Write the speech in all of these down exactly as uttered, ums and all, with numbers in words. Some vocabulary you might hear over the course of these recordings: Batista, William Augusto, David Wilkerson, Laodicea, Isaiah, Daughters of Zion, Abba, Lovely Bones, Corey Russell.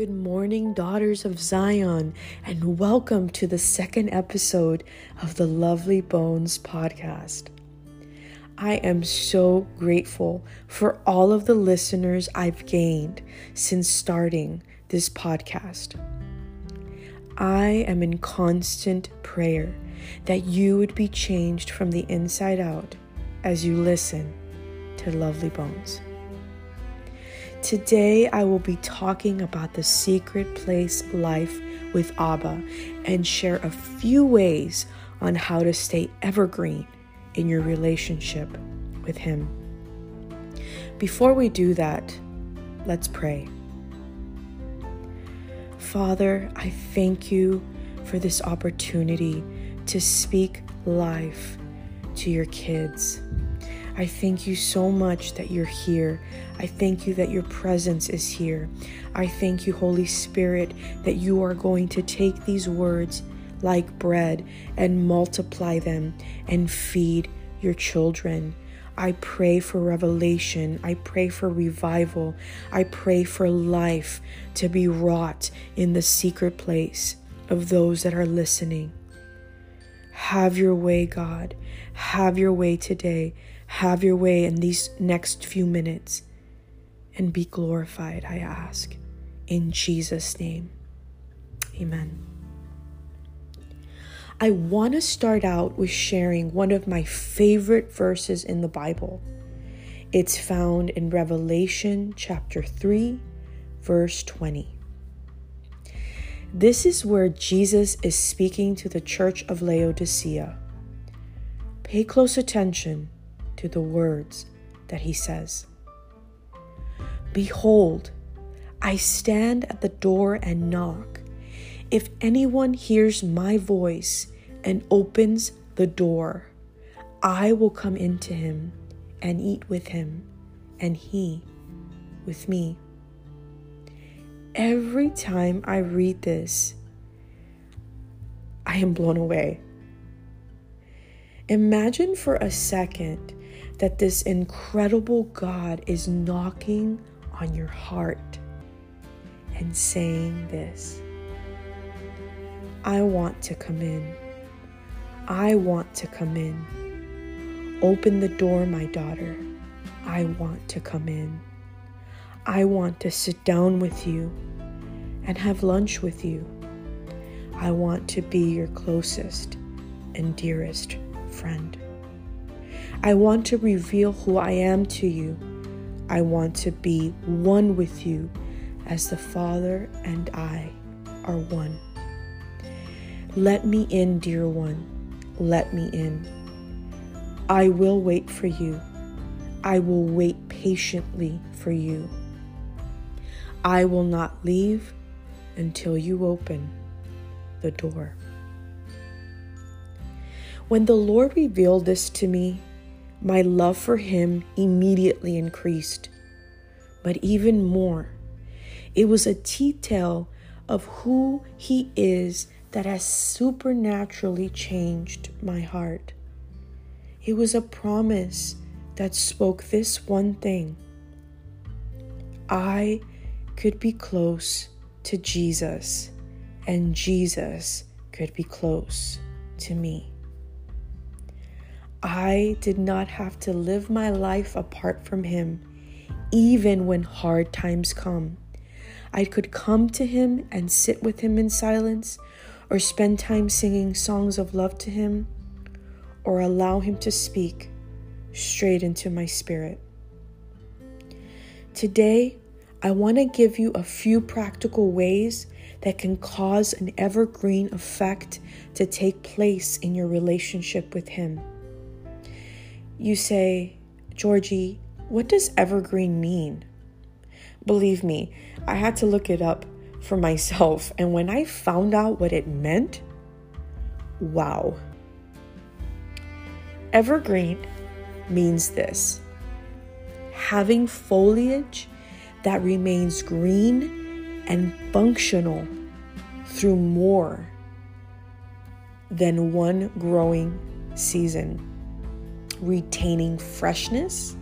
Good morning, Daughters of Zion, and welcome to the second episode of the Lovely Bones podcast. I am so grateful for all of the listeners I've gained since starting this podcast. I am in constant prayer that you would be changed from the inside out as you listen to Lovely Bones. Today, I will be talking about the secret place life with Abba and share a few ways on how to stay evergreen in your relationship with Him. Before we do that, let's pray. Father, I thank you for this opportunity to speak life to your kids. I thank you so much that you're here. I thank you that your presence is here. I thank you, Holy Spirit, that you are going to take these words like bread and multiply them and feed your children. I pray for revelation. I pray for revival. I pray for life to be wrought in the secret place of those that are listening. Have your way, God. Have your way today. Have your way in these next few minutes. And be glorified, I ask. In Jesus' name. Amen. I want to start out with sharing one of my favorite verses in the Bible. It's found in Revelation chapter three, verse twenty. This is where Jesus is speaking to the church of Laodicea. Pay close attention to the words that he says. Behold, I stand at the door and knock. If anyone hears my voice and opens the door, I will come into him and eat with him, and he with me. Every time I read this, I am blown away. Imagine for a second that this incredible God is knocking on your heart and saying this. I want to come in. I want to come in. Open the door, my daughter. I want to come in. I want to sit down with you and have lunch with you. I want to be your closest and dearest friend. I want to reveal who I am to you. I want to be one with you as the Father and I are one. Let me in, dear one. Let me in. I will wait for you. I will wait patiently for you. I will not leave until you open the door. When the Lord revealed this to me, my love for Him immediately increased. But even more, it was a detail of who He is that has supernaturally changed my heart. It was a promise that spoke this one thing. I could be close to Jesus, and Jesus could be close to me. I did not have to live my life apart from Him, even when hard times come. I could come to Him and sit with Him in silence, or spend time singing songs of love to Him, or allow Him to speak straight into my spirit. Today, I want to give you a few practical ways that can cause an evergreen effect to take place in your relationship with Him. You say, Georgie, what does evergreen mean? Believe me, I had to look it up for myself, and when I found out what it meant, wow. Evergreen means this: having foliage that remains green and functional through more than one growing season. Retaining freshness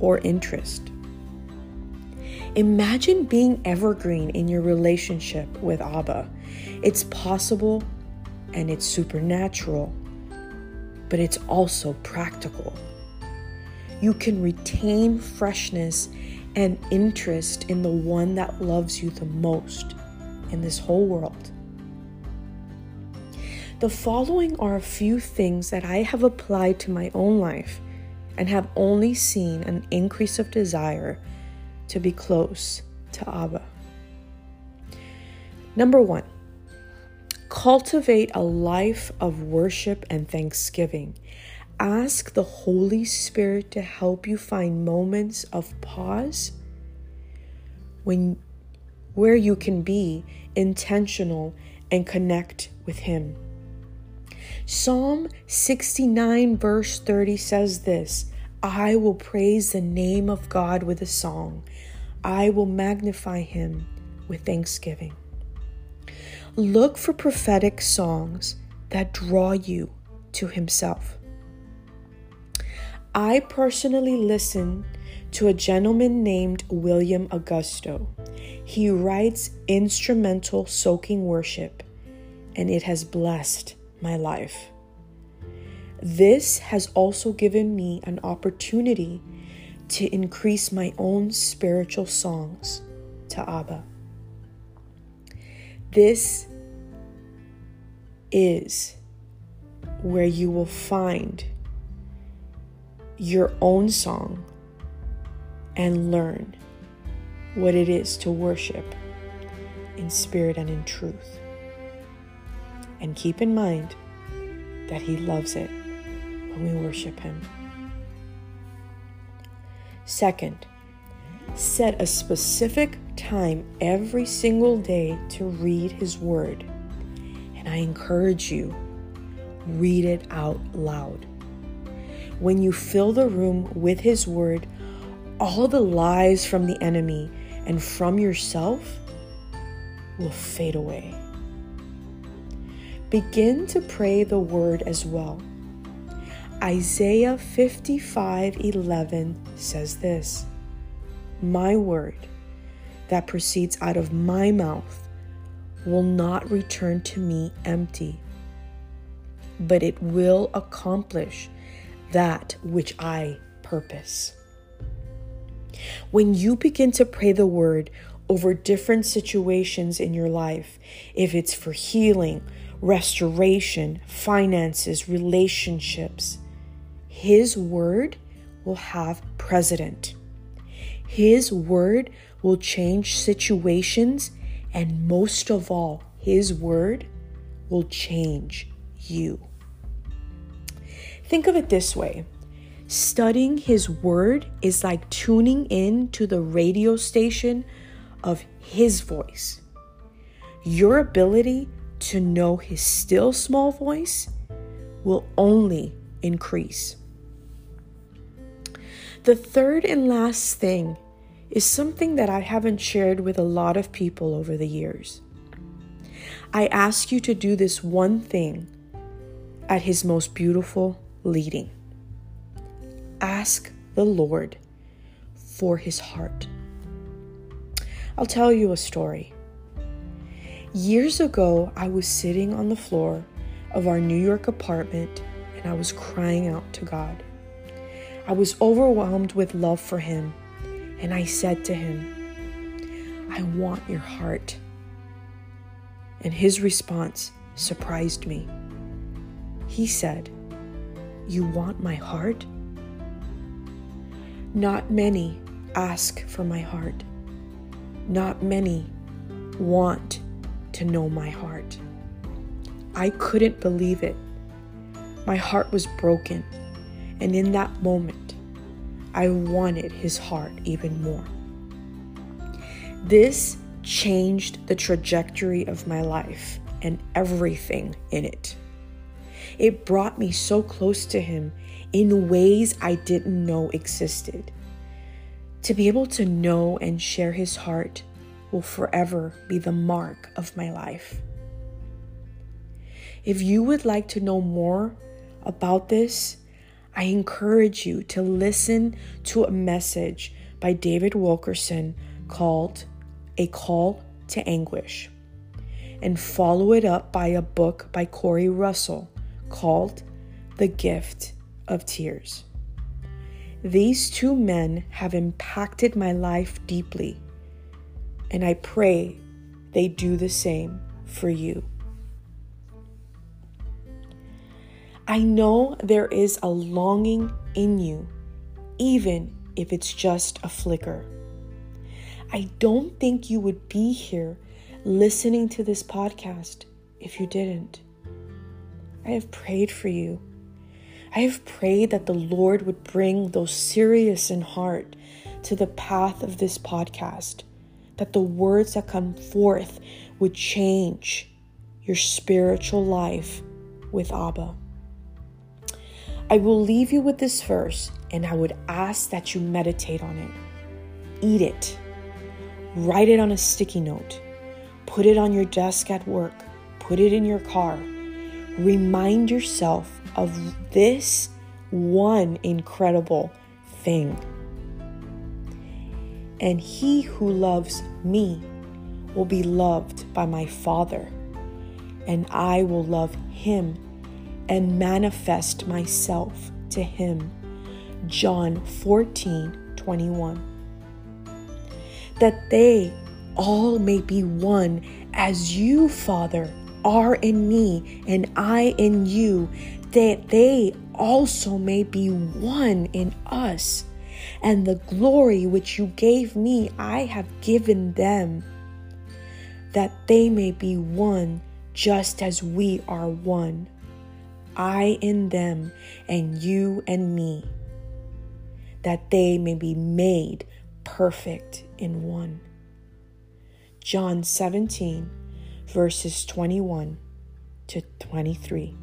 or interest. Imagine being evergreen in your relationship with Abba. It's possible and it's supernatural, but it's also practical. You can retain freshness and interest in the one that loves you the most in this whole world. The following are a few things that I have applied to my own life and have only seen an increase of desire to be close to Abba. Number one, cultivate a life of worship and thanksgiving. Ask the Holy Spirit to help you find moments of pause when, where you can be intentional and connect with Him. Psalm sixty-nine verse thirty says this, "I will praise the name of God with a song. I will magnify Him with thanksgiving." Look for prophetic songs that draw you to Himself. I personally listen to a gentleman named William Augusto. He writes instrumental soaking worship, and it has blessed my life. This has also given me an opportunity to increase my own spiritual songs to Abba. This is where you will find your own song and learn what it is to worship in spirit and in truth. And keep in mind that He loves it when we worship Him. Second, set a specific time every single day to read His word. And I encourage you, read it out loud. When you fill the room with His word, all the lies from the enemy and from yourself will fade away. Begin to pray the word as well. Isaiah fifty-five eleven says this, "My word that proceeds out of my mouth will not return to me empty, but it will accomplish that which I purpose." When you begin to pray the word over different situations in your life, if it's for healing, restoration, finances, relationships, His word will have precedent. His word will change situations, and most of all, His word will change you. Think of it this way. Studying His word is like tuning in to the radio station of His voice. Your ability to know His still small voice will only increase. The third and last thing is something that I haven't shared with a lot of people over the years. I ask you to do this one thing at His most beautiful leading. Ask the Lord for His heart. I'll tell you a story. Years ago, I was sitting on the floor of our New York apartment and I was crying out to God. I was overwhelmed with love for Him, and I said to Him, "I want your heart." And His response surprised me. He said, "You want my heart?" Not many ask for my heart. Not many want to know my heart. I couldn't believe it. My heart was broken, and in that moment, I wanted His heart even more. This changed the trajectory of my life and everything in it. It brought me so close to Him in ways I didn't know existed. To be able to know and share His heart will forever be the mark of my life. If you would like to know more about this, I encourage you to listen to a message by David Wilkerson called A Call to Anguish, and follow it up by a book by Corey Russell called The Gift of Tears. These two men have impacted my life deeply, and I pray they do the same for you. I know there is a longing in you, even if it's just a flicker. I don't think you would be here listening to this podcast if you didn't. I have prayed for you. I have prayed that the Lord would bring those serious in heart to the path of this podcast, that the words that come forth would change your spiritual life with Abba. I will leave you with this verse, and I would ask that you meditate on it. Eat it. Write it on a sticky note. Put it on your desk at work. Put it in your car. Remind yourself of this one incredible thing. And he who loves me will be loved by my Father, and I will love him and manifest myself to him. John fourteen twenty-one. That they all may be one, as you, Father, are in me and I in you, that they also may be one in us, and the glory which you gave me I have given them, that they may be one just as we are one. I in them, and you and me, that they may be made perfect in one. John seventeen, verses twenty-one to twenty-three.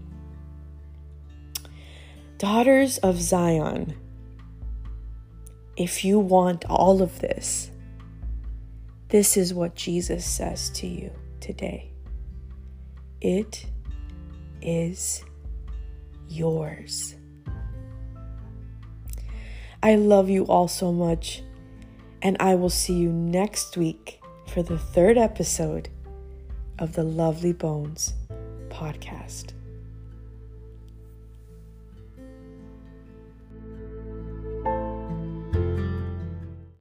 Daughters of Zion, if you want all of this, this is what Jesus says to you today. It is yours. I love you all so much, and I will see you next week for the third episode of the Lovely Bones podcast.